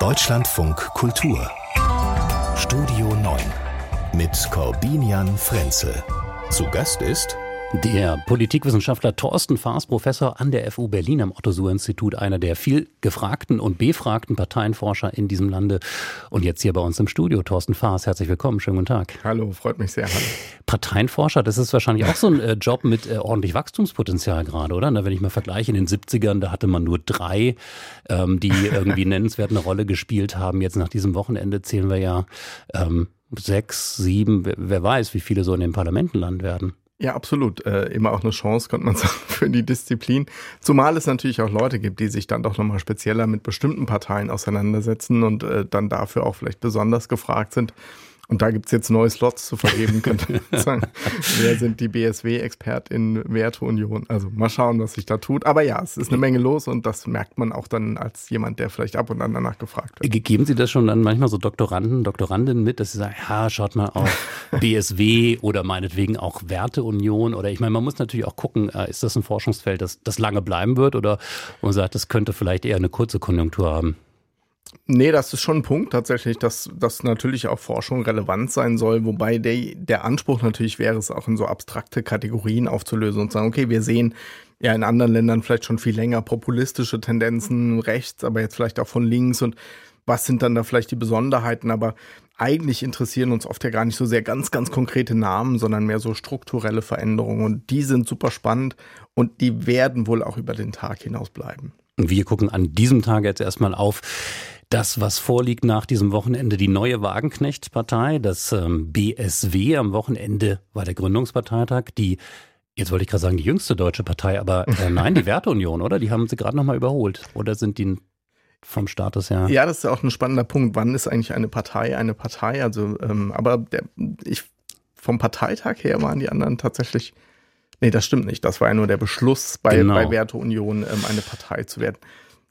Deutschlandfunk Kultur Studio 9 mit Korbinian Frenzel. Zu Gast ist der Politikwissenschaftler Thorsten Faas, Professor an der FU Berlin am Otto-Suhr-Institut, einer der viel gefragten und befragten Parteienforscher in diesem Lande. Und jetzt hier bei uns im Studio. Thorsten Faas, herzlich willkommen, schönen guten Tag. Hallo, freut mich sehr. Hallo. Parteienforscher, das ist wahrscheinlich auch so ein Job mit ordentlich Wachstumspotenzial gerade, oder? Na, wenn ich mal vergleiche, in den 70ern, da hatte man nur 3, die irgendwie nennenswert eine Rolle gespielt haben. Jetzt nach diesem Wochenende zählen wir ja 6, 7, wer weiß, wie viele so in den Parlamenten landen werden. Ja, absolut. Immer auch eine Chance, könnte man sagen, für die Disziplin. Zumal es natürlich auch Leute gibt, die sich dann doch nochmal spezieller mit bestimmten Parteien auseinandersetzen und dann dafür auch vielleicht besonders gefragt sind. Und da gibt's jetzt neue Slots zu vergeben, könnte man sagen. Wer sind die BSW-ExpertInnen in Werteunion? Also mal schauen, was sich da tut. Aber ja, es ist eine Menge los und das merkt man auch dann als jemand, der vielleicht ab und an danach gefragt wird. Geben Sie das schon dann manchmal so Doktoranden, Doktorandinnen mit, dass Sie sagen, ja, schaut mal auf BSW oder meinetwegen auch Werteunion? Oder ich meine, man muss natürlich auch gucken, ist das ein Forschungsfeld, das lange bleiben wird? Oder man sagt, das könnte vielleicht eher eine kurze Konjunktur haben? Nee, das ist schon ein Punkt tatsächlich, dass natürlich auch Forschung relevant sein soll, wobei der Anspruch natürlich wäre, es auch in so abstrakte Kategorien aufzulösen und zu sagen, okay, wir sehen ja in anderen Ländern vielleicht schon viel länger populistische Tendenzen rechts, aber jetzt vielleicht auch von links und was sind dann da vielleicht die Besonderheiten, aber eigentlich interessieren uns oft ja gar nicht so sehr ganz, ganz konkrete Namen, sondern mehr so strukturelle Veränderungen und die sind super spannend und die werden wohl auch über den Tag hinaus bleiben. Und wir gucken an diesem Tag jetzt erstmal auf das, was vorliegt nach diesem Wochenende, die neue Wagenknecht-Partei, das BSW. Am Wochenende war der Gründungsparteitag, die jüngste deutsche Partei, aber nein, die Werteunion, oder? Die haben sie gerade nochmal überholt. Oder sind die vom Status her? Ja, das ist auch ein spannender Punkt. Wann ist eigentlich eine Partei? Also, vom Parteitag her waren die anderen tatsächlich... Nee, das stimmt nicht. Das war ja nur der Beschluss bei Werteunion, eine Partei zu werden.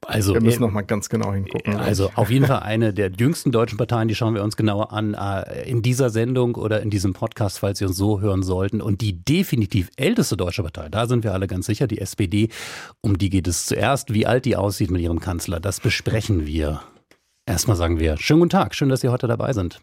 Also, wir müssen nochmal ganz genau hingucken. Also auf jeden Fall eine der jüngsten deutschen Parteien, die schauen wir uns genauer an in dieser Sendung oder in diesem Podcast, falls Sie uns so hören sollten. Und die definitiv älteste deutsche Partei, da sind wir alle ganz sicher, die SPD, um die geht es zuerst. Wie alt die aussieht mit ihrem Kanzler, das besprechen wir. Erstmal sagen wir, schönen guten Tag, schön, dass Sie heute dabei sind.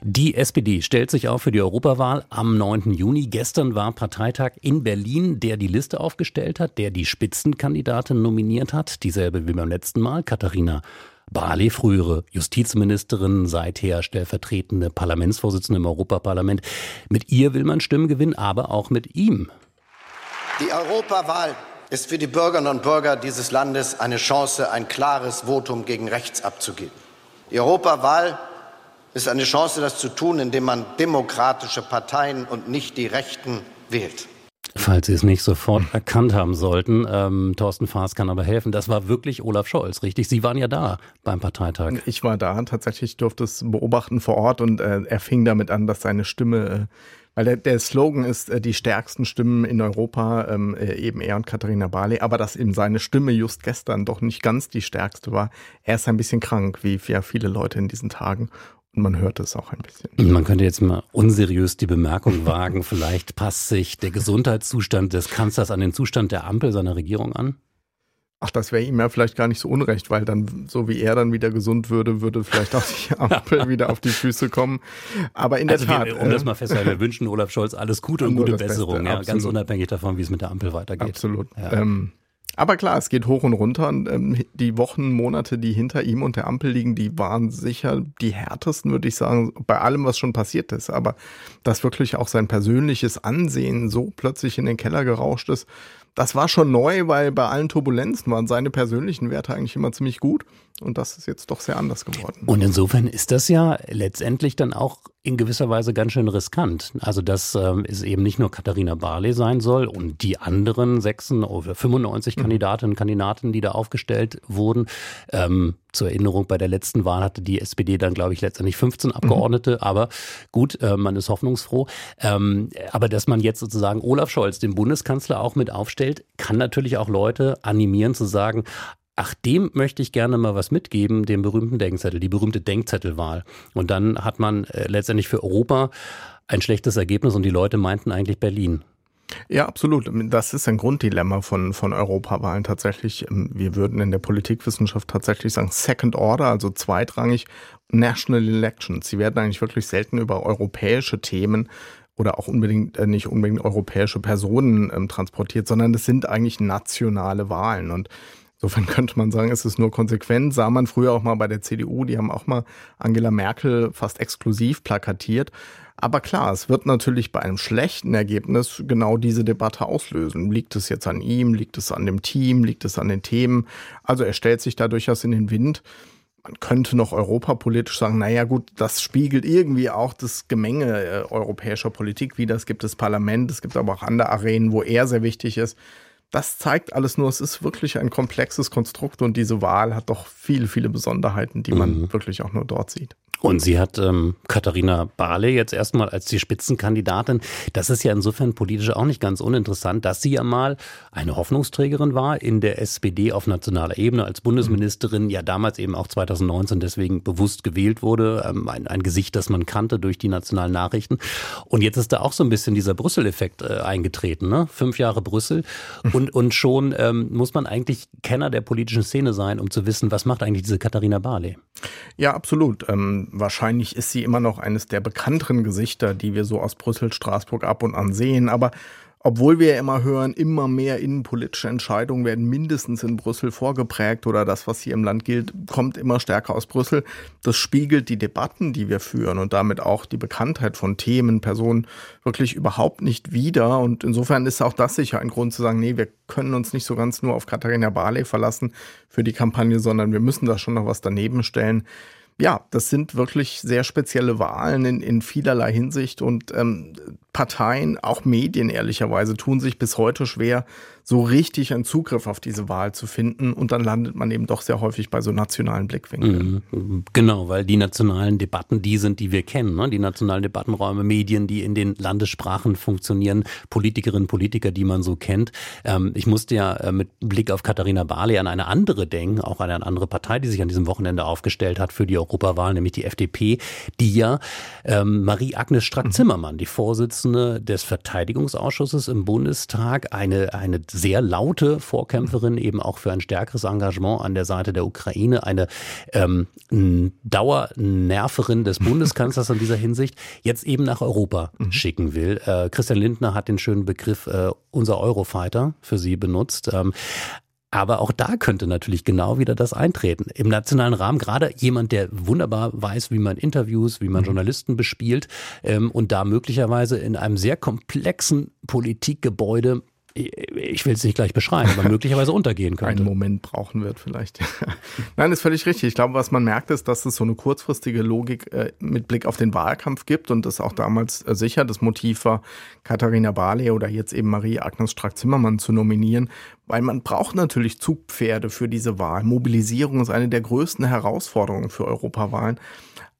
Die SPD stellt sich auch für die Europawahl am 9. Juni. Gestern war Parteitag in Berlin, der die Liste aufgestellt hat, der die Spitzenkandidatin nominiert hat. Dieselbe wie beim letzten Mal, Katharina Barley, frühere Justizministerin, seither stellvertretende Parlamentsvorsitzende im Europaparlament. Mit ihr will man Stimmen gewinnen, aber auch mit ihm. Die Europawahl ist für die Bürgerinnen und Bürger dieses Landes eine Chance, ein klares Votum gegen rechts abzugeben. Die Europawahl ist eine Chance, das zu tun, indem man demokratische Parteien und nicht die Rechten wählt. Falls Sie es nicht sofort erkannt haben sollten, Thorsten Faas kann aber helfen. Das war wirklich Olaf Scholz, richtig? Sie waren ja da beim Parteitag. Ich war da, tatsächlich durfte es beobachten vor Ort und er fing damit an, dass seine Stimme... Weil der Slogan ist, die stärksten Stimmen in Europa, eben er und Katharina Barley, aber dass eben seine Stimme just gestern doch nicht ganz die stärkste war. Er ist ein bisschen krank, wie ja viele Leute in diesen Tagen. Und man hört es auch ein bisschen. Man könnte jetzt mal unseriös die Bemerkung wagen, vielleicht passt sich der Gesundheitszustand des Kanzlers an den Zustand der Ampel, seiner Regierung an? Ach, das wäre ihm ja vielleicht gar nicht so unrecht, weil dann, so wie er dann wieder gesund würde, würde vielleicht auch die Ampel wieder auf die Füße kommen. Aber in der Tat. Um das mal festzuhalten, wir wünschen Olaf Scholz alles Gute und gute Besserung. Ja, ganz unabhängig davon, wie es mit der Ampel weitergeht. Absolut. Ja. Aber klar, es geht hoch und runter. Und, die Wochen, Monate, die hinter ihm und der Ampel liegen, die waren sicher die härtesten, würde ich sagen, bei allem, was schon passiert ist. Aber dass wirklich auch sein persönliches Ansehen so plötzlich in den Keller gerauscht ist, das war schon neu, weil bei allen Turbulenzen waren seine persönlichen Werte eigentlich immer ziemlich gut. Und das ist jetzt doch sehr anders geworden. Und insofern ist das ja letztendlich dann auch in gewisser Weise ganz schön riskant. Also dass es eben nicht nur Katharina Barley sein soll und die anderen 95 Kandidatinnen und Kandidaten, die da aufgestellt wurden. Zur Erinnerung, bei der letzten Wahl hatte die SPD dann, glaube ich, letztendlich 15 Abgeordnete. Aber gut, man ist hoffnungsfroh. Aber dass man jetzt sozusagen Olaf Scholz, den Bundeskanzler, auch mit aufstellt, kann natürlich auch Leute animieren zu sagen, ach, dem möchte ich gerne mal was mitgeben, dem berühmten Denkzettel, die berühmte Denkzettelwahl. Und dann hat man letztendlich für Europa ein schlechtes Ergebnis und die Leute meinten eigentlich Berlin. Ja, absolut. Das ist ein Grunddilemma von Europawahlen tatsächlich. Wir würden in der Politikwissenschaft tatsächlich sagen Second Order, also zweitrangig National Elections. Sie werden eigentlich wirklich selten über europäische Themen oder auch nicht unbedingt europäische Personen transportiert, sondern das sind eigentlich nationale Wahlen. Und insofern könnte man sagen, es ist nur konsequent. Sah man früher auch mal bei der CDU, die haben auch mal Angela Merkel fast exklusiv plakatiert. Aber klar, es wird natürlich bei einem schlechten Ergebnis genau diese Debatte auslösen. Liegt es jetzt an ihm? Liegt es an dem Team? Liegt es an den Themen? Also er stellt sich da durchaus in den Wind. Man könnte noch europapolitisch sagen, naja gut, das spiegelt irgendwie auch das Gemenge europäischer Politik wider. Es gibt das Parlament, es gibt aber auch andere Arenen, wo er sehr wichtig ist. Das zeigt alles nur, es ist wirklich ein komplexes Konstrukt und diese Wahl hat doch viele, viele Besonderheiten, die man wirklich auch nur dort sieht. Und sie hat Katharina Barley jetzt erstmal als die Spitzenkandidatin. Das ist ja insofern politisch auch nicht ganz uninteressant, dass sie ja mal eine Hoffnungsträgerin war in der SPD auf nationaler Ebene als Bundesministerin, ja damals eben auch 2019 deswegen bewusst gewählt wurde. Ein Gesicht, das man kannte durch die nationalen Nachrichten. Und jetzt ist da auch so ein bisschen dieser Brüssel-Effekt eingetreten. Ne? 5 Jahre Brüssel und schon muss man eigentlich Kenner der politischen Szene sein, um zu wissen, was macht eigentlich diese Katharina Barley? Ja, absolut. Wahrscheinlich ist sie immer noch eines der bekannteren Gesichter, die wir so aus Brüssel, Straßburg ab und an sehen. Aber obwohl wir ja immer hören, immer mehr innenpolitische Entscheidungen werden mindestens in Brüssel vorgeprägt oder das, was hier im Land gilt, kommt immer stärker aus Brüssel. Das spiegelt die Debatten, die wir führen und damit auch die Bekanntheit von Themen, Personen wirklich überhaupt nicht wider. Und insofern ist auch das sicher ein Grund zu sagen, nee, wir können uns nicht so ganz nur auf Katharina Barley verlassen für die Kampagne, sondern wir müssen da schon noch was daneben stellen. Ja, das sind wirklich sehr spezielle Wahlen in vielerlei Hinsicht und Parteien, auch Medien ehrlicherweise, tun sich bis heute schwer, so richtig einen Zugriff auf diese Wahl zu finden und dann landet man eben doch sehr häufig bei so nationalen Blickwinkeln. Genau, weil die nationalen Debatten die sind, die wir kennen, ne? Die nationalen Debattenräume, Medien, die in den Landessprachen funktionieren, Politikerinnen, Politiker, die man so kennt. Ich musste ja mit Blick auf Katharina Barley an eine andere denken, auch an eine andere Partei, die sich an diesem Wochenende aufgestellt hat für die Europawahl, nämlich die FDP, die ja Marie-Agnes Strack-Zimmermann, die Vorsitzende des Verteidigungsausschusses im Bundestag, eine sehr laute Vorkämpferin eben auch für ein stärkeres Engagement an der Seite der Ukraine, eine Dauernerverin des Bundeskanzlers in dieser Hinsicht, jetzt eben nach Europa schicken will. Christian Lindner hat den schönen Begriff unser Eurofighter für sie benutzt. Aber auch da könnte natürlich genau wieder das eintreten. Im nationalen Rahmen gerade jemand, der wunderbar weiß, wie man Interviews, wie man Journalisten bespielt und da möglicherweise in einem sehr komplexen Politikgebäude, ich will es nicht gleich beschreiben, aber möglicherweise untergehen könnte. Einen Moment brauchen wird vielleicht. Nein, ist völlig richtig. Ich glaube, was man merkt, ist, dass es so eine kurzfristige Logik mit Blick auf den Wahlkampf gibt und das auch damals sicher das Motiv war, Katharina Barley oder jetzt eben Marie-Agnes Strack-Zimmermann zu nominieren, weil man braucht natürlich Zugpferde für diese Wahl. Mobilisierung ist eine der größten Herausforderungen für Europawahlen.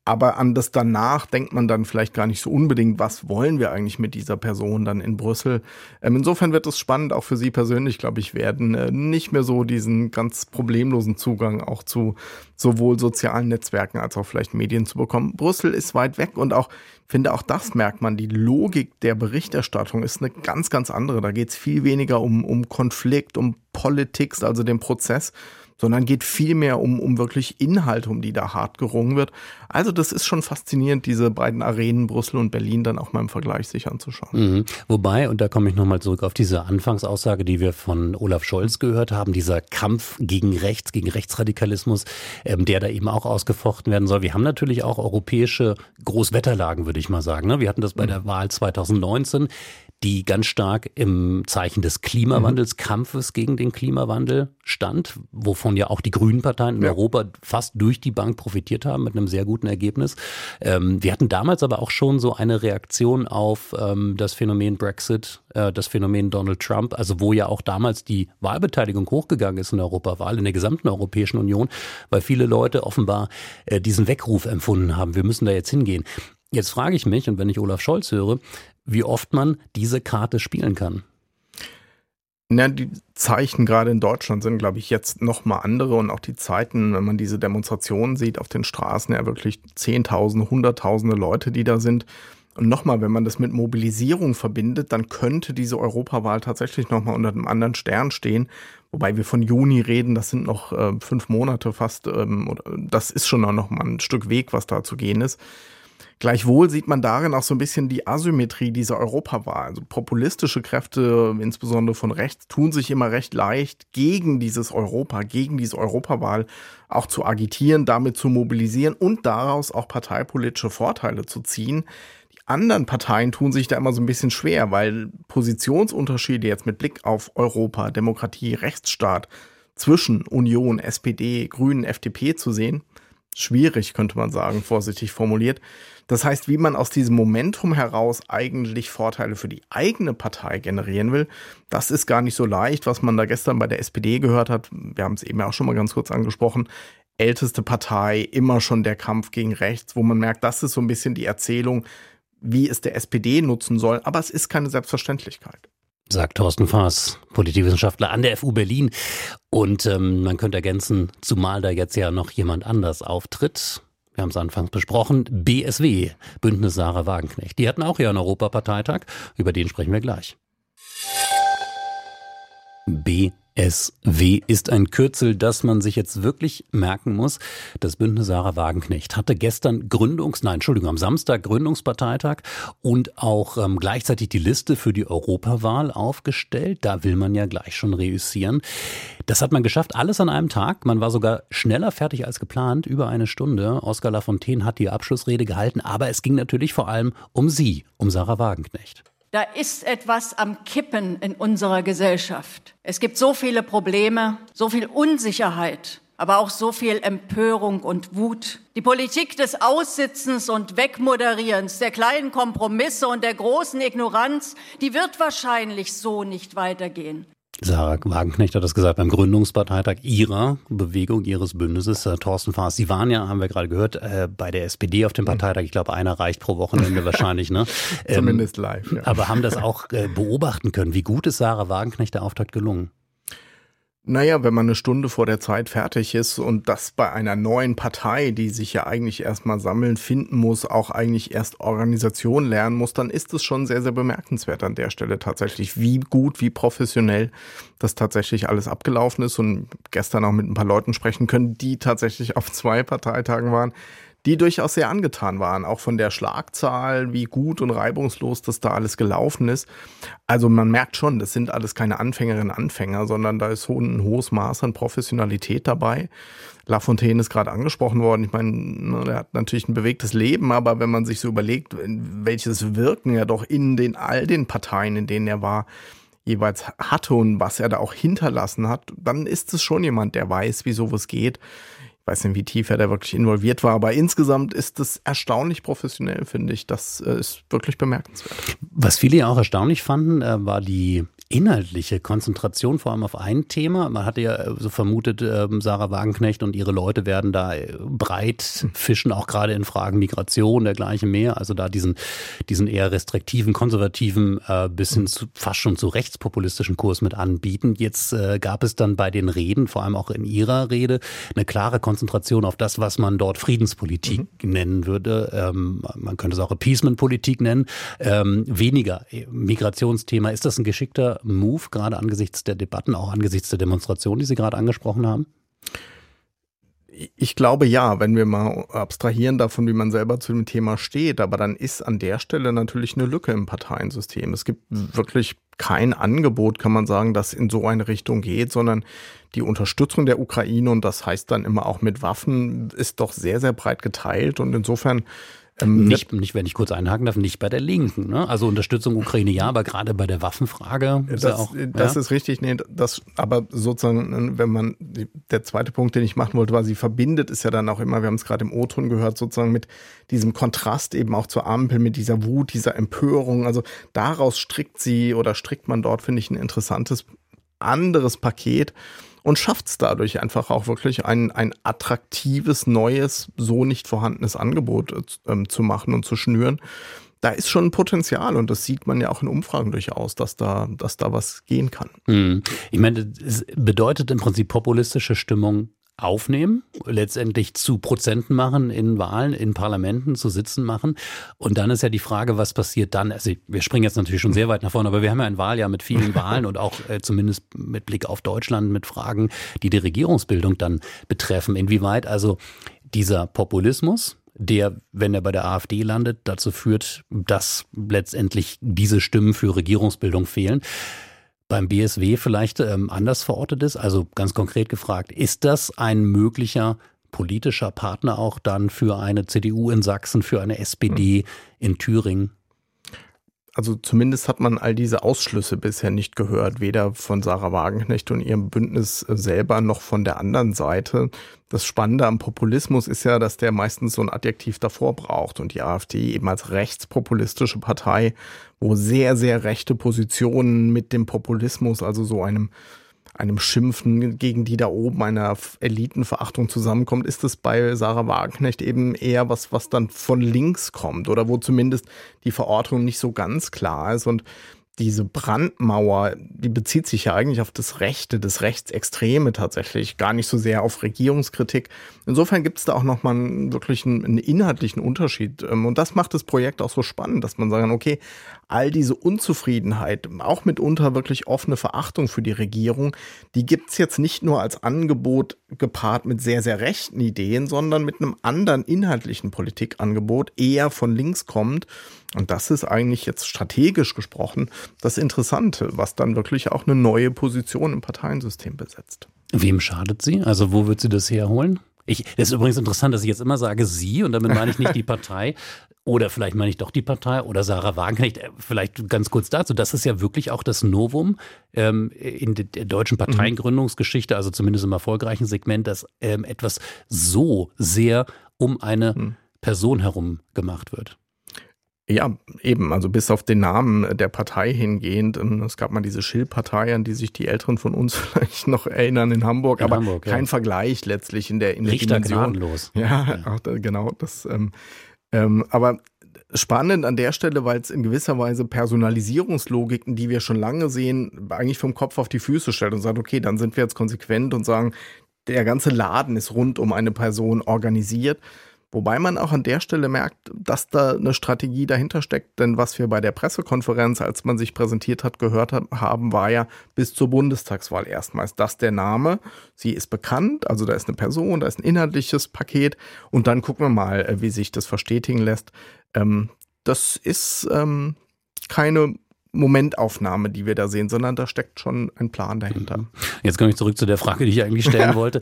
Aber an das danach denkt man dann vielleicht gar nicht so unbedingt, was wollen wir eigentlich mit dieser Person dann in Brüssel. Insofern wird es spannend, auch für Sie persönlich, glaube ich, werden nicht mehr so diesen ganz problemlosen Zugang auch zu sowohl sozialen Netzwerken als auch vielleicht Medien zu bekommen. Brüssel ist weit weg und auch, finde auch das merkt man, die Logik der Berichterstattung ist eine ganz, ganz andere. Da geht es viel weniger um Konflikt, um Politics, also den Prozess, sondern geht viel mehr um wirklich Inhalte, um die da hart gerungen wird. Also das ist schon faszinierend, diese beiden Arenen Brüssel und Berlin dann auch mal im Vergleich sich anzuschauen. Wobei, und da komme ich nochmal zurück auf diese Anfangsaussage, die wir von Olaf Scholz gehört haben, dieser Kampf gegen Rechts, gegen Rechtsradikalismus, der da eben auch ausgefochten werden soll. Wir haben natürlich auch europäische Großwetterlagen, würde ich mal sagen. Ne? Wir hatten das bei der Wahl 2019, die ganz stark im Zeichen des Klimawandels, Kampfes gegen den Klimawandel stand, wovon ja auch die grünen Parteien in Europa fast durch die Bank profitiert haben mit einem sehr guten Ergebnis. Wir hatten damals aber auch schon so eine Reaktion auf das Phänomen Brexit, das Phänomen Donald Trump, also wo ja auch damals die Wahlbeteiligung hochgegangen ist in der Europawahl, in der gesamten Europäischen Union, weil viele Leute offenbar diesen Weckruf empfunden haben, wir müssen da jetzt hingehen. Jetzt frage ich mich, und wenn ich Olaf Scholz höre, wie oft man diese Karte spielen kann. Na, die Zeichen gerade in Deutschland sind, glaube ich, jetzt nochmal andere und auch die Zeiten, wenn man diese Demonstrationen sieht auf den Straßen, ja wirklich Zehntausende, Hunderttausende Leute, die da sind. Und nochmal, wenn man das mit Mobilisierung verbindet, dann könnte diese Europawahl tatsächlich nochmal unter einem anderen Stern stehen. Wobei wir von Juni reden, das sind noch 5 Monate fast. Das ist schon nochmal ein Stück Weg, was da zu gehen ist. Gleichwohl sieht man darin auch so ein bisschen die Asymmetrie dieser Europawahl. Also populistische Kräfte, insbesondere von rechts, tun sich immer recht leicht, gegen dieses Europa, gegen diese Europawahl auch zu agitieren, damit zu mobilisieren und daraus auch parteipolitische Vorteile zu ziehen. Die anderen Parteien tun sich da immer so ein bisschen schwer, weil Positionsunterschiede jetzt mit Blick auf Europa, Demokratie, Rechtsstaat zwischen Union, SPD, Grünen, FDP zu sehen, schwierig, könnte man sagen, vorsichtig formuliert. Das heißt, wie man aus diesem Momentum heraus eigentlich Vorteile für die eigene Partei generieren will, das ist gar nicht so leicht, was man da gestern bei der SPD gehört hat. Wir haben es eben ja auch schon mal ganz kurz angesprochen. Älteste Partei, immer schon der Kampf gegen rechts, wo man merkt, das ist so ein bisschen die Erzählung, wie es der SPD nutzen soll. Aber es ist keine Selbstverständlichkeit. Sagt Thorsten Faas, Politikwissenschaftler an der FU Berlin. Und man könnte ergänzen, zumal da jetzt ja noch jemand anders auftritt. Wir haben es anfangs besprochen, BSW, Bündnis Sahra Wagenknecht. Die hatten auch ja einen Europaparteitag, über den sprechen wir gleich. BSW ist ein Kürzel, das man sich jetzt wirklich merken muss. Das Bündnis Sahra Wagenknecht hatte gestern am Samstag Gründungsparteitag und auch gleichzeitig die Liste für die Europawahl aufgestellt. Da will man ja gleich schon reüssieren. Das hat man geschafft, alles an einem Tag. Man war sogar schneller fertig als geplant, über 1 Stunde. Oskar Lafontaine hat die Abschlussrede gehalten, aber es ging natürlich vor allem um sie, um Sahra Wagenknecht. Da ist etwas am Kippen in unserer Gesellschaft. Es gibt so viele Probleme, so viel Unsicherheit, aber auch so viel Empörung und Wut. Die Politik des Aussitzens und Wegmoderierens, der kleinen Kompromisse und der großen Ignoranz, die wird wahrscheinlich so nicht weitergehen. Sahra Wagenknecht hat das gesagt beim Gründungsparteitag ihrer Bewegung, ihres Bündnisses. Thorsten Faas, Sie waren ja, haben wir gerade gehört, bei der SPD auf dem Parteitag. Ich glaube, einer reicht pro Wochenende wahrscheinlich, ne? Zumindest live, ja. Aber haben das auch beobachten können. Wie gut ist Sahra Wagenknecht der Auftakt gelungen? Naja, wenn man 1 Stunde vor der Zeit fertig ist und das bei einer neuen Partei, die sich ja eigentlich erst mal sammeln, finden muss, auch eigentlich erst Organisation lernen muss, dann ist es schon sehr, sehr bemerkenswert an der Stelle tatsächlich, wie gut, wie professionell das tatsächlich alles abgelaufen ist. Und gestern auch mit ein paar Leuten sprechen können, die tatsächlich auf 2 Parteitagen waren, die durchaus sehr angetan waren, auch von der Schlagzahl, wie gut und reibungslos das da alles gelaufen ist. Also man merkt schon, das sind alles keine Anfängerinnen und Anfänger, sondern da ist ein hohes Maß an Professionalität dabei. Lafontaine ist gerade angesprochen worden. Ich meine, er hat natürlich ein bewegtes Leben, aber wenn man sich so überlegt, welches Wirken er doch in all den Parteien, in denen er war, jeweils hatte und was er da auch hinterlassen hat, dann ist es schon jemand, der weiß, wie sowas geht. Ich weiß nicht, wie tief er da wirklich involviert war, aber insgesamt ist das erstaunlich professionell, finde ich. Das ist wirklich bemerkenswert. Was viele ja auch erstaunlich fanden, war die inhaltliche Konzentration, vor allem auf ein Thema. Man hatte ja so vermutet, Sahra Wagenknecht und ihre Leute werden da breit fischen, auch gerade in Fragen Migration, dergleichen mehr. Also da diesen eher restriktiven, konservativen, bis hin zu, fast schon zu rechtspopulistischen Kurs mit anbieten. Jetzt gab es dann bei den Reden, vor allem auch in ihrer Rede, eine klare Konzentration auf das, was man dort Friedenspolitik nennen würde. Man könnte es auch Appeasement-Politik nennen. Weniger Migrationsthema. Ist das ein geschickter Move, gerade angesichts der Debatten, auch angesichts der Demonstrationen, die Sie gerade angesprochen haben? Ich glaube ja, wenn wir mal abstrahieren davon, wie man selber zu dem Thema steht, aber dann ist an der Stelle natürlich eine Lücke im Parteiensystem. Es gibt wirklich kein Angebot, kann man sagen, das in so eine Richtung geht, sondern die Unterstützung der Ukraine, und das heißt dann immer auch mit Waffen, ist doch sehr, sehr breit geteilt und insofern nicht, wenn ich kurz einhaken darf, nicht bei der Linken, ne? Also Unterstützung Ukraine ja, aber gerade bei der Waffenfrage. Ist richtig, nee, das, aber sozusagen, wenn man, der zweite Punkt, den ich machen wollte, war, sie verbindet es ja dann auch immer, wir haben es gerade im O-Ton gehört, sozusagen mit diesem Kontrast eben auch zur Ampel, mit dieser Wut, dieser Empörung, also daraus strickt man dort, finde ich, ein interessantes anderes Paket. Und schafft es dadurch einfach auch wirklich ein attraktives, neues, so nicht vorhandenes Angebot zu machen und zu schnüren. Da ist schon ein Potenzial und das sieht man ja auch in Umfragen durchaus, dass da was gehen kann. Ich meine, das bedeutet im Prinzip populistische Stimmung aufnehmen, letztendlich zu Prozenten machen in Wahlen, in Parlamenten zu Sitzen machen. Und dann ist ja die Frage, was passiert dann? Also wir springen jetzt natürlich schon sehr weit nach vorne, aber wir haben ja ein Wahljahr mit vielen Wahlen und auch zumindest mit Blick auf Deutschland mit Fragen, die die Regierungsbildung dann betreffen. Inwieweit also dieser Populismus, der, wenn er bei der AfD landet, dazu führt, dass letztendlich diese Stimmen für Regierungsbildung fehlen, beim BSW vielleicht anders verortet ist? Also ganz konkret gefragt, ist das ein möglicher politischer Partner auch dann für eine CDU in Sachsen, für eine SPD in Thüringen? Also zumindest hat man all diese Ausschlüsse bisher nicht gehört, weder von Sahra Wagenknecht und ihrem Bündnis selber noch von der anderen Seite. Das Spannende am Populismus ist ja, dass der meistens so ein Adjektiv davor braucht und die AfD eben als rechtspopulistische Partei, wo sehr, sehr rechte Positionen mit dem Populismus, also so einem Schimpfen gegen die da oben, einer Elitenverachtung zusammenkommt, ist es bei Sahra Wagenknecht eben eher was dann von links kommt oder wo zumindest die Verortung nicht so ganz klar ist. Und diese Brandmauer, die bezieht sich ja eigentlich auf das Rechte, das Rechtsextreme tatsächlich, gar nicht so sehr auf Regierungskritik. Insofern gibt es da auch nochmal wirklich einen inhaltlichen Unterschied. Und das macht das Projekt auch so spannend, dass man sagen kann, okay, all diese Unzufriedenheit, auch mitunter wirklich offene Verachtung für die Regierung, die gibt es jetzt nicht nur als Angebot gepaart mit sehr, sehr rechten Ideen, sondern mit einem anderen inhaltlichen Politikangebot, eher von links kommt. Und das ist eigentlich jetzt strategisch gesprochen das Interessante, was dann wirklich auch eine neue Position im Parteiensystem besetzt. Wem schadet sie? Also wo wird sie das herholen? Das ist übrigens interessant, dass ich jetzt immer sage sie und damit meine ich nicht die Partei oder vielleicht meine ich doch die Partei oder Sahra Wagenknecht. Vielleicht ganz kurz dazu, das ist ja wirklich auch das Novum in der deutschen Parteiengründungsgeschichte, also zumindest im erfolgreichen Segment, dass etwas so sehr um eine Person herum gemacht wird. Ja, eben, also bis auf den Namen der Partei hingehend. Es gab mal diese Schildpartei, an die sich die Älteren von uns vielleicht noch erinnern in Hamburg, kein Vergleich letztlich in der Dimension. Gnadenlos. Ja, genau. Das, aber spannend an der Stelle, weil es in gewisser Weise Personalisierungslogiken, die wir schon lange sehen, eigentlich vom Kopf auf die Füße stellt und sagt, okay, dann sind wir jetzt konsequent und sagen, der ganze Laden ist rund um eine Person organisiert. Wobei man auch an der Stelle merkt, dass da eine Strategie dahinter steckt. Denn was wir bei der Pressekonferenz, als man sich präsentiert hat, gehört haben, war ja bis zur Bundestagswahl erstmals. Das der Name, sie ist bekannt, also da ist eine Person, da ist ein inhaltliches Paket. Und dann gucken wir mal, wie sich das verstetigen lässt. Das ist keine Momentaufnahme, die wir da sehen, sondern da steckt schon ein Plan dahinter. Jetzt komme ich zurück zu der Frage, die ich eigentlich stellen wollte.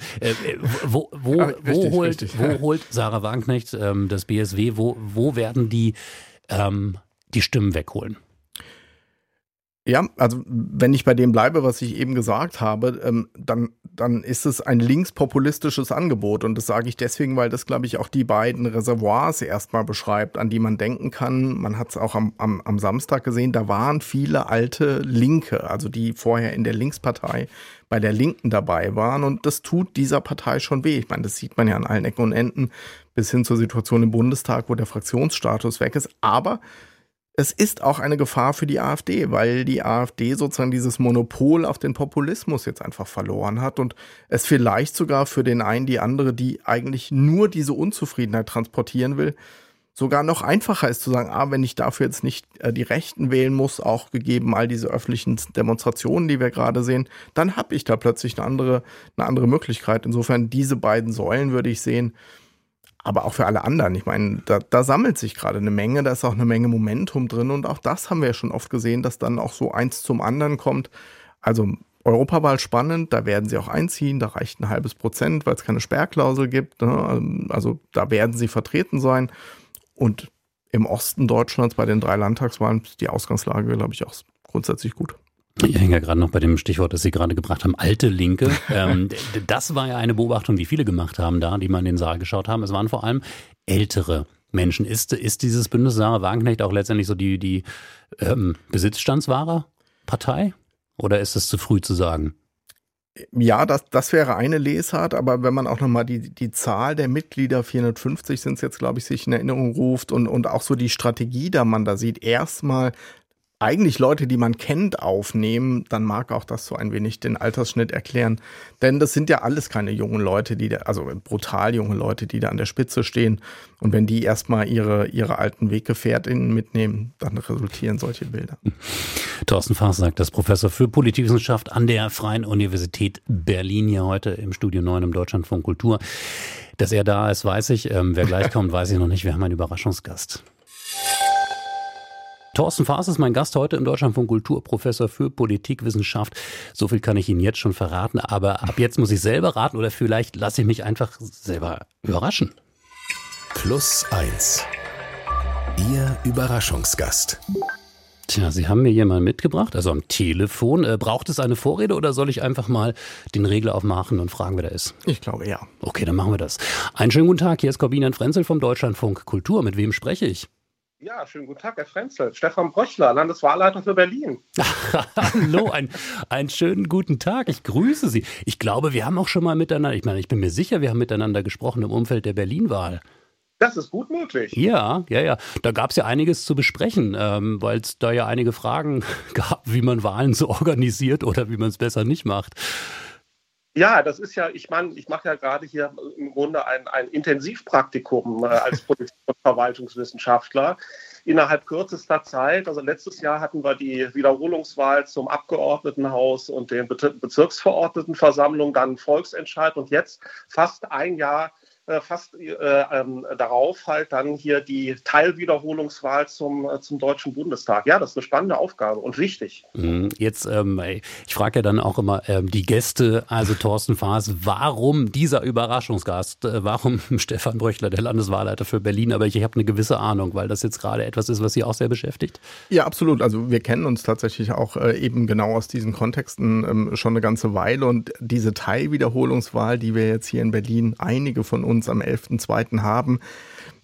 Wo holt Sahra Wagenknecht das BSW, wo werden die die Stimmen wegholen? Ja, also wenn ich bei dem bleibe, was ich eben gesagt habe, dann ist es ein linkspopulistisches Angebot. Und das sage ich deswegen, weil das, glaube ich, auch die beiden Reservoirs erstmal beschreibt, an die man denken kann. Man hat es auch am Samstag gesehen, da waren viele alte Linke, also die vorher in der Linkspartei bei der Linken dabei waren. Und das tut dieser Partei schon weh. Ich meine, das sieht man ja an allen Ecken und Enden bis hin zur Situation im Bundestag, wo der Fraktionsstatus weg ist. Aber es ist auch eine Gefahr für die AfD, weil die AfD sozusagen dieses Monopol auf den Populismus jetzt einfach verloren hat und es vielleicht sogar für den einen, die andere, die eigentlich nur diese Unzufriedenheit transportieren will, sogar noch einfacher ist zu sagen, wenn ich dafür jetzt nicht die Rechten wählen muss, auch gegeben all diese öffentlichen Demonstrationen, die wir gerade sehen, dann habe ich da plötzlich eine andere Möglichkeit. Insofern diese beiden Säulen würde ich sehen. Aber auch für alle anderen. Ich meine, da sammelt sich gerade eine Menge, da ist auch eine Menge Momentum drin und auch das haben wir ja schon oft gesehen, dass dann auch so eins zum anderen kommt. Also Europawahl spannend, da werden sie auch einziehen, da reicht 0,5%, weil es keine Sperrklausel gibt. Ne? Also da werden sie vertreten sein und im Osten Deutschlands bei den 3 Landtagswahlen ist die Ausgangslage, glaube ich, auch grundsätzlich gut. Ich hänge ja gerade noch bei dem Stichwort, das Sie gerade gebracht haben, alte Linke. Das war ja eine Beobachtung, die viele gemacht haben da, die mal in den Saal geschaut haben. Es waren vor allem ältere Menschen. Ist dieses Bündnis Sahra Wagenknecht auch letztendlich so die Besitzstandswahrerpartei? Oder ist das zu früh zu sagen? Ja, das wäre eine Lesart, aber wenn man auch nochmal die Zahl der Mitglieder, 450 sind es jetzt, glaube ich, sich in Erinnerung ruft und auch so die Strategie, da man da sieht, erstmal eigentlich Leute, die man kennt, aufnehmen, dann mag auch das so ein wenig den Altersschnitt erklären. Denn das sind ja alles keine jungen Leute, also brutal junge Leute, die da an der Spitze stehen. Und wenn die erstmal ihre alten Weggefährtinnen mitnehmen, dann resultieren solche Bilder. Thorsten Faas sagt, das Professor für Politikwissenschaft an der Freien Universität Berlin, hier heute im Studio 9 im Deutschlandfunk Kultur. Dass er da ist, weiß ich. Wer gleich kommt, weiß ich noch nicht. Wir haben einen Überraschungsgast. Thorsten Faas ist mein Gast heute im Deutschlandfunk Kultur, Professor für Politikwissenschaft. So viel kann ich Ihnen jetzt schon verraten, aber ab jetzt muss ich selber raten oder vielleicht lasse ich mich einfach selber überraschen. +1 Ihr Überraschungsgast. Tja, Sie haben mir jemanden mitgebracht, also am Telefon. Braucht es eine Vorrede oder soll ich einfach mal den Regler aufmachen und fragen, wer da ist? Ich glaube, ja. Okay, dann machen wir das. Einen schönen guten Tag, hier ist Korbinian Frenzel vom Deutschlandfunk Kultur. Mit wem spreche ich? Ja, schönen guten Tag, Herr Frenzel. Stefan Bröchler, Landeswahlleiter für Berlin. Hallo, einen schönen guten Tag. Ich grüße Sie. Ich glaube, wir haben auch schon mal miteinander, ich bin mir sicher, wir haben miteinander gesprochen im Umfeld der Berlin-Wahl. Das ist gut möglich. Ja. Da gab es ja einiges zu besprechen, weil es da ja einige Fragen gab, wie man Wahlen so organisiert oder wie man es besser nicht macht. Ja, das ist ja, ich mache ja gerade hier im Grunde ein Intensivpraktikum als Politik- und Verwaltungswissenschaftler. Innerhalb kürzester Zeit, also letztes Jahr hatten wir die Wiederholungswahl zum Abgeordnetenhaus und den Bezirksverordnetenversammlung, dann einen Volksentscheid und jetzt fast ein Jahr darauf halt dann hier die Teilwiederholungswahl zum Deutschen Bundestag. Ja, das ist eine spannende Aufgabe und wichtig. Jetzt, ich frage ja dann auch immer die Gäste, also Thorsten Faas, warum dieser Überraschungsgast? Warum Stefan Bröchler, der Landeswahlleiter für Berlin? Aber ich habe eine gewisse Ahnung, weil das jetzt gerade etwas ist, was Sie auch sehr beschäftigt. Ja, absolut. Also wir kennen uns tatsächlich auch eben genau aus diesen Kontexten schon eine ganze Weile. Und diese Teilwiederholungswahl, die wir jetzt hier in Berlin, einige von uns am 11.2. haben,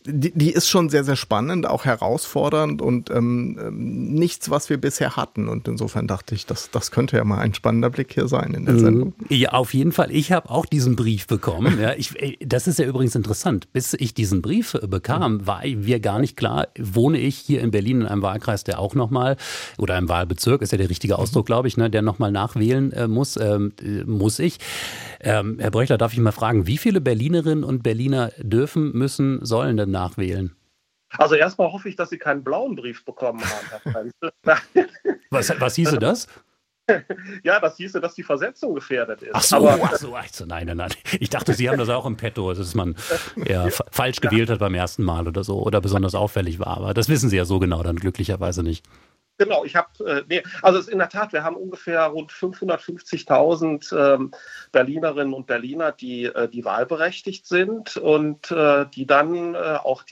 die ist schon sehr, sehr spannend, auch herausfordernd und nichts, was wir bisher hatten. Und insofern dachte ich, das könnte ja mal ein spannender Blick hier sein in der Sendung. Ja, auf jeden Fall. Ich habe auch diesen Brief bekommen. Ja, das ist ja übrigens interessant. Bis ich diesen Brief bekam, war mir gar nicht klar, wohne ich hier in Berlin in einem Wahlkreis, der auch nochmal, oder einem Wahlbezirk, ist ja der richtige Ausdruck, glaube ich, ne, der nochmal nachwählen muss ich. Herr Bröchler, darf ich mal fragen, wie viele Berlinerinnen und Berliner sollen denn nachwählen? Also erstmal hoffe ich, dass Sie keinen blauen Brief bekommen haben, Herr Frenzel. Was hieße das? Ja, das hieße, dass die Versetzung gefährdet ist. Ach so, nein. Ich dachte, Sie haben das auch im Petto, dass man falsch gewählt hat beim ersten Mal oder so oder besonders auffällig war. Aber das wissen Sie ja so genau dann glücklicherweise nicht. Genau, also es ist in der Tat, wir haben ungefähr rund 550.000 Berlinerinnen und Berliner, die wahlberechtigt sind und die dann auch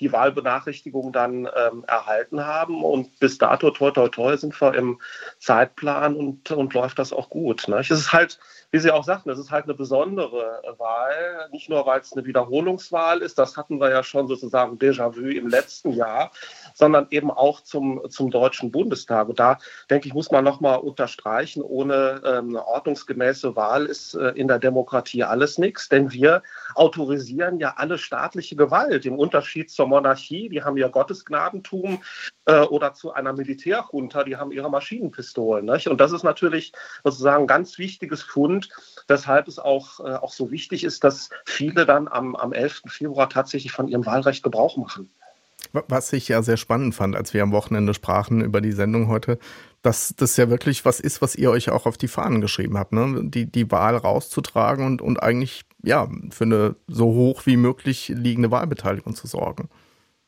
die Wahlbenachrichtigung dann erhalten haben. Und bis dato, toi, toi, toi, sind wir im Zeitplan und läuft das auch gut. Ne? Es ist halt, wie Sie auch sagten, es ist halt eine besondere Wahl, nicht nur, weil es eine Wiederholungswahl ist, das hatten wir ja schon sozusagen Déjà-vu im letzten Jahr, sondern eben auch zum Deutschen Bundestag. Und da, denke ich, muss man nochmal unterstreichen, ohne eine ordnungsgemäße Wahl ist in der Demokratie alles nichts, denn wir autorisieren ja alle staatliche Gewalt, im Unterschied zur Monarchie, die haben ja Gottesgnadentum, oder zu einer Militärjunta, die haben ihre Maschinenpistolen. Nicht? Und das ist natürlich sozusagen ein ganz wichtiges Fund, weshalb es auch so wichtig ist, dass viele dann am 11. Februar tatsächlich von ihrem Wahlrecht Gebrauch machen. Was ich ja sehr spannend fand, als wir am Wochenende sprachen über die Sendung heute, dass das ja wirklich was ist, was ihr euch auch auf die Fahnen geschrieben habt, ne? Die Wahl rauszutragen und eigentlich ja für eine so hoch wie möglich liegende Wahlbeteiligung zu sorgen.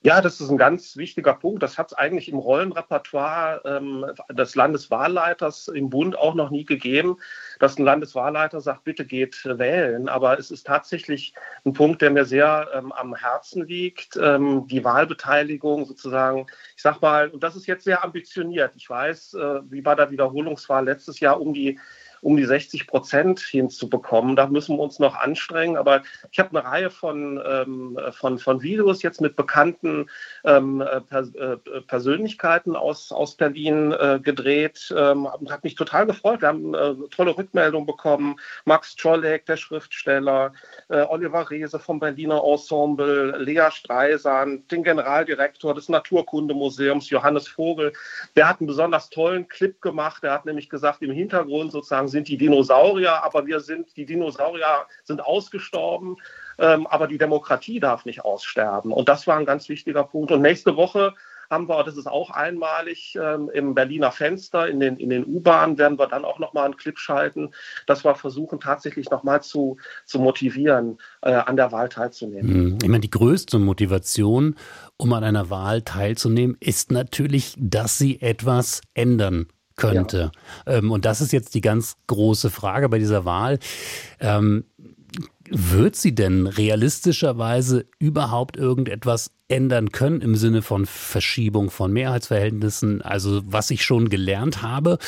Ja, das ist ein ganz wichtiger Punkt. Das hat es eigentlich im Rollenrepertoire des Landeswahlleiters im Bund auch noch nie gegeben, dass ein Landeswahlleiter sagt, bitte geht wählen. Aber es ist tatsächlich ein Punkt, der mir sehr am Herzen liegt. Die Wahlbeteiligung sozusagen, ich sag mal, und das ist jetzt sehr ambitioniert. Ich weiß, wie bei der Wiederholungswahl letztes Jahr, um die um die 60% hinzubekommen. Da müssen wir uns noch anstrengen. Aber ich habe eine Reihe von Videos jetzt mit bekannten Persönlichkeiten aus Berlin gedreht. Hat mich total gefreut. Wir haben tolle Rückmeldungen bekommen. Max Tschollek, der Schriftsteller, Oliver Rehse vom Berliner Ensemble, Lea Streisand, den Generaldirektor des Naturkundemuseums, Johannes Vogel. Der hat einen besonders tollen Clip gemacht. Der hat nämlich gesagt, im Hintergrund sozusagen sind die Dinosaurier, aber die Dinosaurier sind ausgestorben, aber die Demokratie darf nicht aussterben. Und das war ein ganz wichtiger Punkt. Und nächste Woche haben wir, das ist auch einmalig, im Berliner Fenster, in den U-Bahnen werden wir dann auch nochmal einen Clip schalten, dass wir versuchen, tatsächlich nochmal zu motivieren, an der Wahl teilzunehmen. Ich meine, die größte Motivation, um an einer Wahl teilzunehmen, ist natürlich, dass sie etwas ändern könnte. Ja. Und das ist jetzt die ganz große Frage bei dieser Wahl. Wird sie denn realistischerweise überhaupt irgendetwas ändern können im Sinne von Verschiebung von Mehrheitsverhältnissen? Also was ich schon gelernt habe,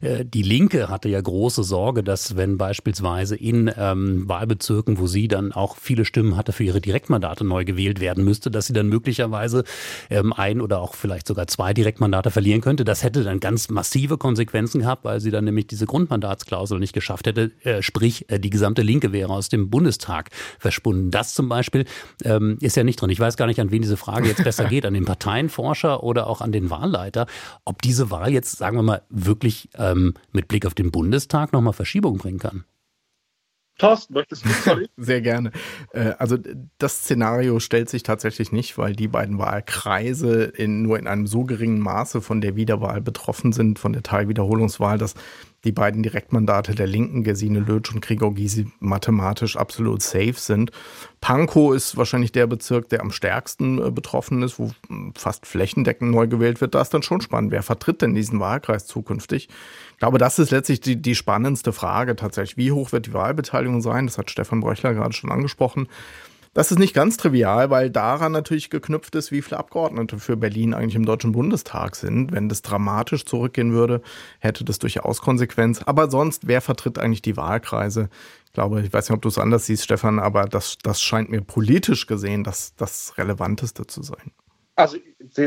die Linke hatte ja große Sorge, dass wenn beispielsweise in Wahlbezirken, wo sie dann auch viele Stimmen hatte, für ihre Direktmandate neu gewählt werden müsste, dass sie dann möglicherweise ein oder auch vielleicht sogar zwei Direktmandate verlieren könnte. Das hätte dann ganz massive Konsequenzen gehabt, weil sie dann nämlich diese Grundmandatsklausel nicht geschafft hätte. Sprich, die gesamte Linke wäre aus dem Bundestag verschwunden. Das zum Beispiel ist ja nicht drin. Ich weiß gar nicht, an wen diese Frage jetzt besser geht, an den Parteienforscher oder auch an den Wahlleiter, ob diese Wahl jetzt, sagen wir mal, wirklich mit Blick auf den Bundestag nochmal Verschiebung bringen kann. Thorsten, möchtest du? Sehr gerne. Also das Szenario stellt sich tatsächlich nicht, weil die beiden Wahlkreise nur in einem so geringen Maße von der Wiederwahl betroffen sind, von der Teilwiederholungswahl, dass die beiden Direktmandate der Linken, Gesine Lötzsch und Gregor Gysi, mathematisch absolut safe sind. Pankow ist wahrscheinlich der Bezirk, der am stärksten betroffen ist, wo fast flächendeckend neu gewählt wird. Da ist dann schon spannend, wer vertritt denn diesen Wahlkreis zukünftig? Ich glaube, das ist letztlich die spannendste Frage tatsächlich. Wie hoch wird die Wahlbeteiligung sein? Das hat Stefan Bröchler gerade schon angesprochen. Das ist nicht ganz trivial, weil daran natürlich geknüpft ist, wie viele Abgeordnete für Berlin eigentlich im Deutschen Bundestag sind. Wenn das dramatisch zurückgehen würde, hätte das durchaus Konsequenz. Aber sonst, wer vertritt eigentlich die Wahlkreise? Ich glaube, ich weiß nicht, ob du es anders siehst, Stefan, aber das scheint mir politisch gesehen das Relevanteste zu sein. Also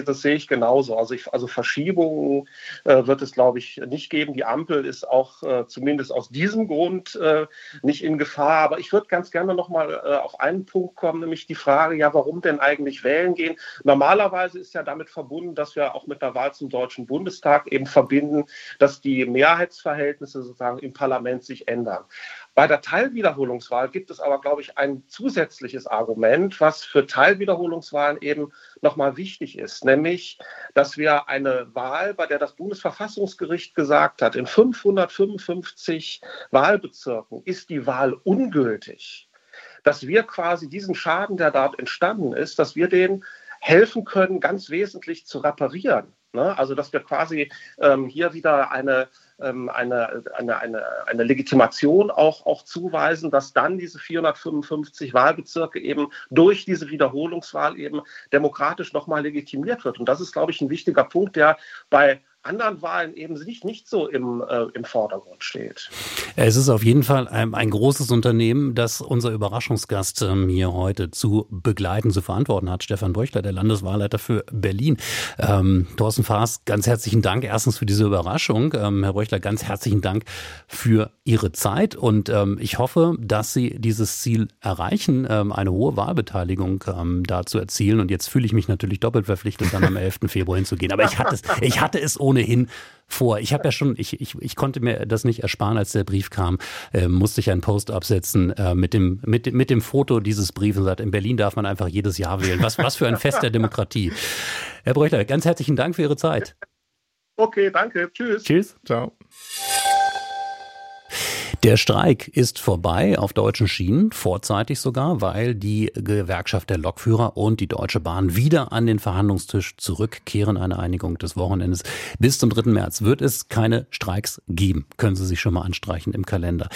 das sehe ich genauso. Also Verschiebungen wird es, glaube ich, nicht geben. Die Ampel ist auch zumindest aus diesem Grund nicht in Gefahr. Aber ich würde ganz gerne nochmal auf einen Punkt kommen, nämlich die Frage, ja, warum denn eigentlich wählen gehen? Normalerweise ist ja damit verbunden, dass wir auch mit der Wahl zum Deutschen Bundestag eben verbinden, dass die Mehrheitsverhältnisse sozusagen im Parlament sich ändern. Bei der Teilwiederholungswahl gibt es aber, glaube ich, ein zusätzliches Argument, was für Teilwiederholungswahlen eben nochmal wichtig ist, nämlich, dass wir eine Wahl, bei der das Bundesverfassungsgericht gesagt hat, in 555 Wahlbezirken ist die Wahl ungültig, dass wir quasi diesen Schaden, der dort entstanden ist, dass wir den helfen können, ganz wesentlich zu reparieren. Also, dass wir quasi hier wieder eine Legitimation auch zuweisen, dass dann diese 455 Wahlbezirke eben durch diese Wiederholungswahl eben demokratisch nochmal legitimiert wird. Und das ist, glaube ich, ein wichtiger Punkt, der bei anderen Wahlen eben nicht so im Vordergrund steht. Es ist auf jeden Fall ein großes Unternehmen, das unser Überraschungsgast hier heute zu begleiten, zu verantworten hat. Stefan Bröchler, der Landeswahlleiter für Berlin. Thorsten Faas, ganz herzlichen Dank erstens für diese Überraschung. Herr Bröchler, ganz herzlichen Dank für Ihre Zeit. Und ich hoffe, dass Sie dieses Ziel erreichen, eine hohe Wahlbeteiligung da zu erzielen. Und jetzt fühle ich mich natürlich doppelt verpflichtet, dann am 11. Februar hinzugehen. Aber ich hatte es ohnehin vor. Ich habe ja schon, ich konnte mir das nicht ersparen, als der Brief kam, musste ich einen Post absetzen mit dem Foto dieses Briefes und sagt, in Berlin darf man einfach jedes Jahr wählen. Was für ein Fest der Demokratie. Herr Bröchler, ganz herzlichen Dank für Ihre Zeit. Okay, danke. Tschüss. Tschüss. Ciao. Der Streik ist vorbei auf deutschen Schienen, vorzeitig sogar, weil die Gewerkschaft der Lokführer und die Deutsche Bahn wieder an den Verhandlungstisch zurückkehren. Eine Einigung des Wochenendes. Bis zum 3. März wird es keine Streiks geben. Können Sie sich schon mal anstreichen im Kalender.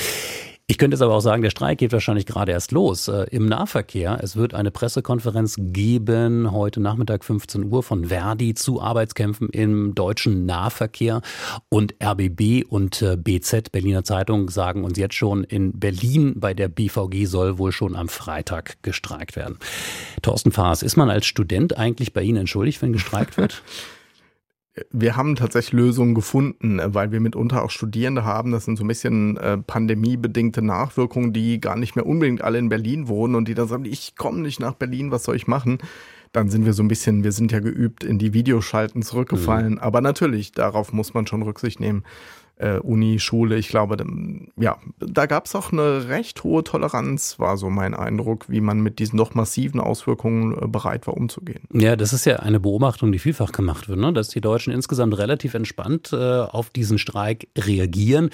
Ich könnte jetzt aber auch sagen, der Streik geht wahrscheinlich gerade erst los. Im Nahverkehr, es wird eine Pressekonferenz geben, heute Nachmittag 15 Uhr von Verdi zu Arbeitskämpfen im deutschen Nahverkehr. Und RBB und BZ, Berliner Zeitung, sagen uns jetzt schon, in Berlin bei der BVG soll wohl schon am Freitag gestreikt werden. Thorsten Faas, ist man als Student eigentlich bei Ihnen entschuldigt, wenn gestreikt wird? Wir haben tatsächlich Lösungen gefunden, weil wir mitunter auch Studierende haben. Das sind so ein bisschen pandemiebedingte Nachwirkungen, die gar nicht mehr unbedingt alle in Berlin wohnen und die dann sagen, ich komme nicht nach Berlin, was soll ich machen? Dann sind wir so ein bisschen, wir sind ja geübt, in die Videoschalten zurückgefallen. Mhm. Aber natürlich, darauf muss man schon Rücksicht nehmen. Uni, Schule, ich glaube, ja, da gab es auch eine recht hohe Toleranz, war so mein Eindruck, wie man mit diesen doch massiven Auswirkungen bereit war, umzugehen. Ja, das ist ja eine Beobachtung, die vielfach gemacht wird, ne? Dass die Deutschen insgesamt relativ entspannt auf diesen Streik reagieren.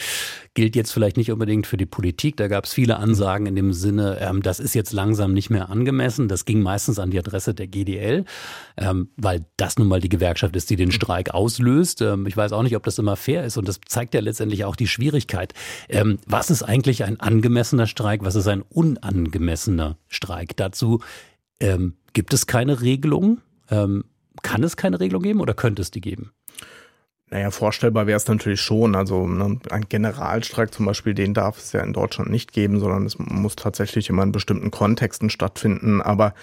Gilt jetzt vielleicht nicht unbedingt für die Politik. Da gab es viele Ansagen in dem Sinne, das ist jetzt langsam nicht mehr angemessen. Das ging meistens an die Adresse der GDL, weil das nun mal die Gewerkschaft ist, die den Streik auslöst. Ich weiß auch nicht, ob das immer fair ist und das zeigt ja letztendlich auch die Schwierigkeit. Was ist eigentlich ein angemessener Streik? Was ist ein unangemessener Streik? Dazu gibt es keine Regelung? Kann es keine Regelung geben oder könnte es die geben? Naja, vorstellbar wäre es natürlich schon. Also ne, ein Generalstreik zum Beispiel, den darf es ja in Deutschland nicht geben, sondern es muss tatsächlich immer in bestimmten Kontexten stattfinden. Aber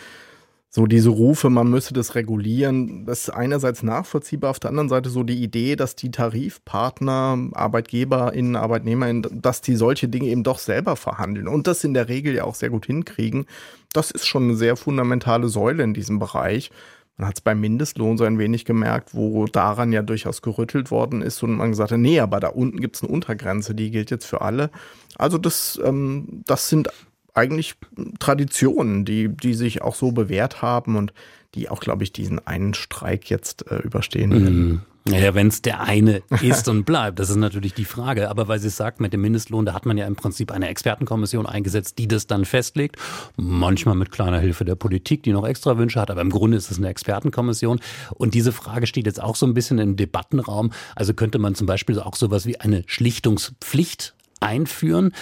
so diese Rufe, man müsse das regulieren, das ist einerseits nachvollziehbar, auf der anderen Seite so die Idee, dass die Tarifpartner, ArbeitgeberInnen, ArbeitnehmerInnen, dass die solche Dinge eben doch selber verhandeln und das in der Regel ja auch sehr gut hinkriegen, das ist schon eine sehr fundamentale Säule in diesem Bereich. Man hat es beim Mindestlohn so ein wenig gemerkt, wo daran ja durchaus gerüttelt worden ist und man gesagt hat, nee, aber da unten gibt es eine Untergrenze, die gilt jetzt für alle. Also das sind eigentlich Traditionen, die sich auch so bewährt haben und die auch, glaube ich, diesen einen Streik jetzt überstehen werden. Ja, wenn es der eine ist und bleibt, das ist natürlich die Frage. Aber weil Sie es sagt, mit dem Mindestlohn, da hat man ja im Prinzip eine Expertenkommission eingesetzt, die das dann festlegt. Manchmal mit kleiner Hilfe der Politik, die noch extra Wünsche hat. Aber im Grunde ist es eine Expertenkommission. Und diese Frage steht jetzt auch so ein bisschen im Debattenraum. Also könnte man zum Beispiel auch sowas wie eine Schlichtungspflicht einführen.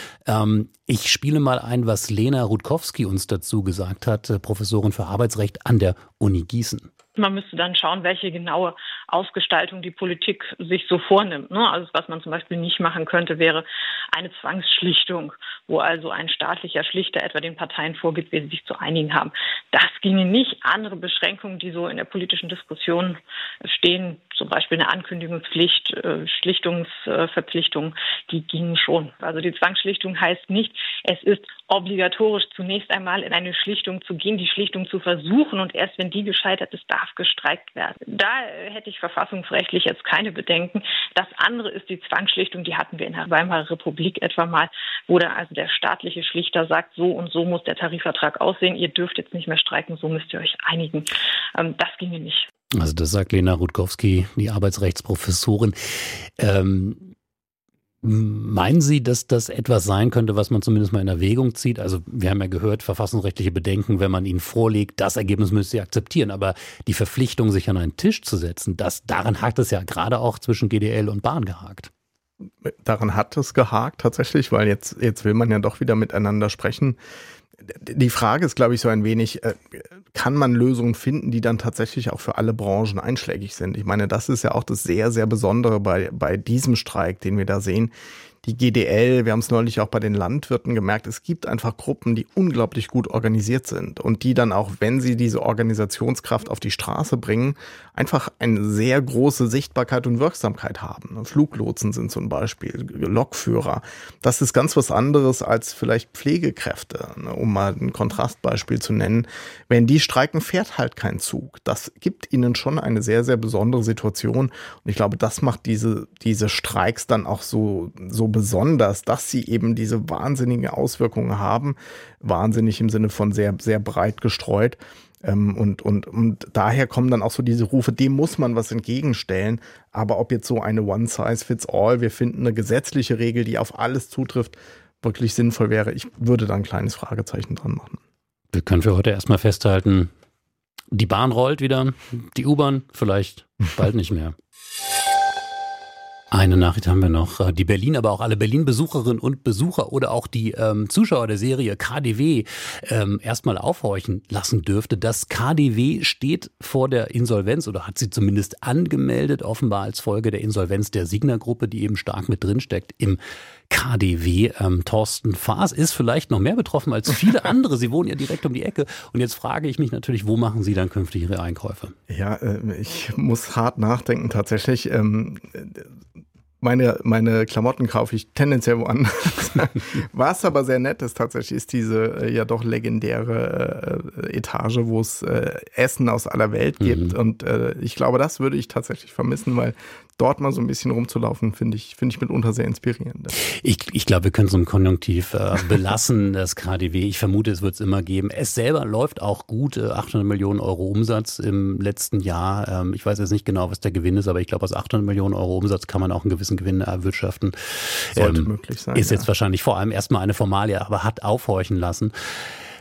Ich spiele mal ein, was Lena Rutkowski uns dazu gesagt hat, Professorin für Arbeitsrecht an der Uni Gießen. Man müsste dann schauen, welche genaue Ausgestaltung die Politik sich so vornimmt. Also was man zum Beispiel nicht machen könnte, wäre eine Zwangsschlichtung, wo also ein staatlicher Schlichter etwa den Parteien vorgibt, wie sie sich zu einigen haben. Das ginge nicht. Andere Beschränkungen, die so in der politischen Diskussion stehen, zum Beispiel eine Ankündigungspflicht, Schlichtungsverpflichtung, die gingen schon. Also die Zwangsschlichtung heißt nicht, es ist obligatorisch zunächst einmal in eine Schlichtung zu gehen, die Schlichtung zu versuchen und erst wenn die gescheitert ist, darf gestreikt werden. Da hätte ich verfassungsrechtlich jetzt keine Bedenken. Das andere ist die Zwangsschlichtung, die hatten wir in der Weimarer Republik etwa mal, wo da also der staatliche Schlichter sagt, so und so muss der Tarifvertrag aussehen, ihr dürft jetzt nicht mehr streiken, so müsst ihr euch einigen. Das ginge nicht. Also das sagt Lena Rutkowski, die Arbeitsrechtsprofessorin. Meinen Sie, dass das etwas sein könnte, was man zumindest mal in Erwägung zieht? Also wir haben ja gehört, verfassungsrechtliche Bedenken, wenn man ihnen vorlegt, das Ergebnis müsst ihr akzeptieren. Aber die Verpflichtung, sich an einen Tisch zu setzen, daran hakt es ja gerade auch zwischen GDL und Bahn gehakt. Daran hat es gehakt tatsächlich, weil jetzt will man ja doch wieder miteinander sprechen. Die Frage ist, glaube ich, so ein wenig, kann man Lösungen finden, die dann tatsächlich auch für alle Branchen einschlägig sind? Ich meine, das ist ja auch das sehr, sehr Besondere bei diesem Streik, den wir da sehen. Die GDL, wir haben es neulich auch bei den Landwirten gemerkt, es gibt einfach Gruppen, die unglaublich gut organisiert sind und die dann auch, wenn sie diese Organisationskraft auf die Straße bringen, einfach eine sehr große Sichtbarkeit und Wirksamkeit haben. Fluglotsen sind zum Beispiel, Lokführer. Das ist ganz was anderes als vielleicht Pflegekräfte, um mal ein Kontrastbeispiel zu nennen. Wenn die streiken, fährt halt kein Zug. Das gibt ihnen schon eine sehr, sehr besondere Situation und ich glaube, das macht diese Streiks dann auch so besonders, dass sie eben diese wahnsinnigen Auswirkungen haben, wahnsinnig im Sinne von sehr, sehr breit gestreut. Und daher kommen dann auch so diese Rufe, dem muss man was entgegenstellen. Aber ob jetzt so eine One-Size-Fits-All, wir finden eine gesetzliche Regel, die auf alles zutrifft, wirklich sinnvoll wäre, ich würde da ein kleines Fragezeichen dran machen. Wir können für heute erstmal festhalten, die Bahn rollt wieder, die U-Bahn vielleicht bald nicht mehr. Eine Nachricht haben wir noch. Die Berlin, aber auch alle Berlin-Besucherinnen und Besucher oder auch die Zuschauer der Serie KaDeWe erstmal aufhorchen lassen dürfte. Das KaDeWe steht vor der Insolvenz oder hat sie zumindest angemeldet, offenbar als Folge der Insolvenz der Signa-Gruppe, die eben stark mit drinsteckt im KaDeWe. Thorsten Faas ist vielleicht noch mehr betroffen als viele andere. Sie wohnen ja direkt um die Ecke. Und jetzt frage ich mich natürlich, wo machen Sie dann künftig Ihre Einkäufe? Ja, ich muss hart nachdenken tatsächlich. Meine Klamotten kaufe ich tendenziell woanders. Was aber sehr nett ist tatsächlich, ist diese ja doch legendäre Etage, wo es Essen aus aller Welt gibt. Mhm. Und ich glaube, das würde ich tatsächlich vermissen, weil dort mal so ein bisschen rumzulaufen, finde ich mitunter sehr inspirierend. Ich glaube, wir können es im Konjunktiv belassen, das KaDeWe. Ich vermute, es wird es immer geben. Es selber läuft auch gut. 800 Millionen Euro Umsatz im letzten Jahr. Ich weiß jetzt nicht genau, was der Gewinn ist, aber ich glaube, aus 800 Millionen Euro Umsatz kann man auch einen gewissen Gewinn erwirtschaften. Sollte möglich sein. Ist jetzt wahrscheinlich vor allem erstmal eine Formalie, aber hat aufhorchen lassen.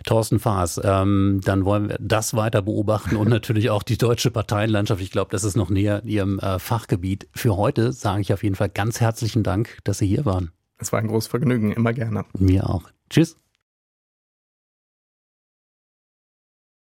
Thorsten Faas, dann wollen wir das weiter beobachten und natürlich auch die deutsche Parteienlandschaft. Ich glaube, das ist noch näher Ihrem Fachgebiet. Für heute sage ich auf jeden Fall ganz herzlichen Dank, dass Sie hier waren. Es war ein großes Vergnügen, immer gerne. Mir auch. Tschüss.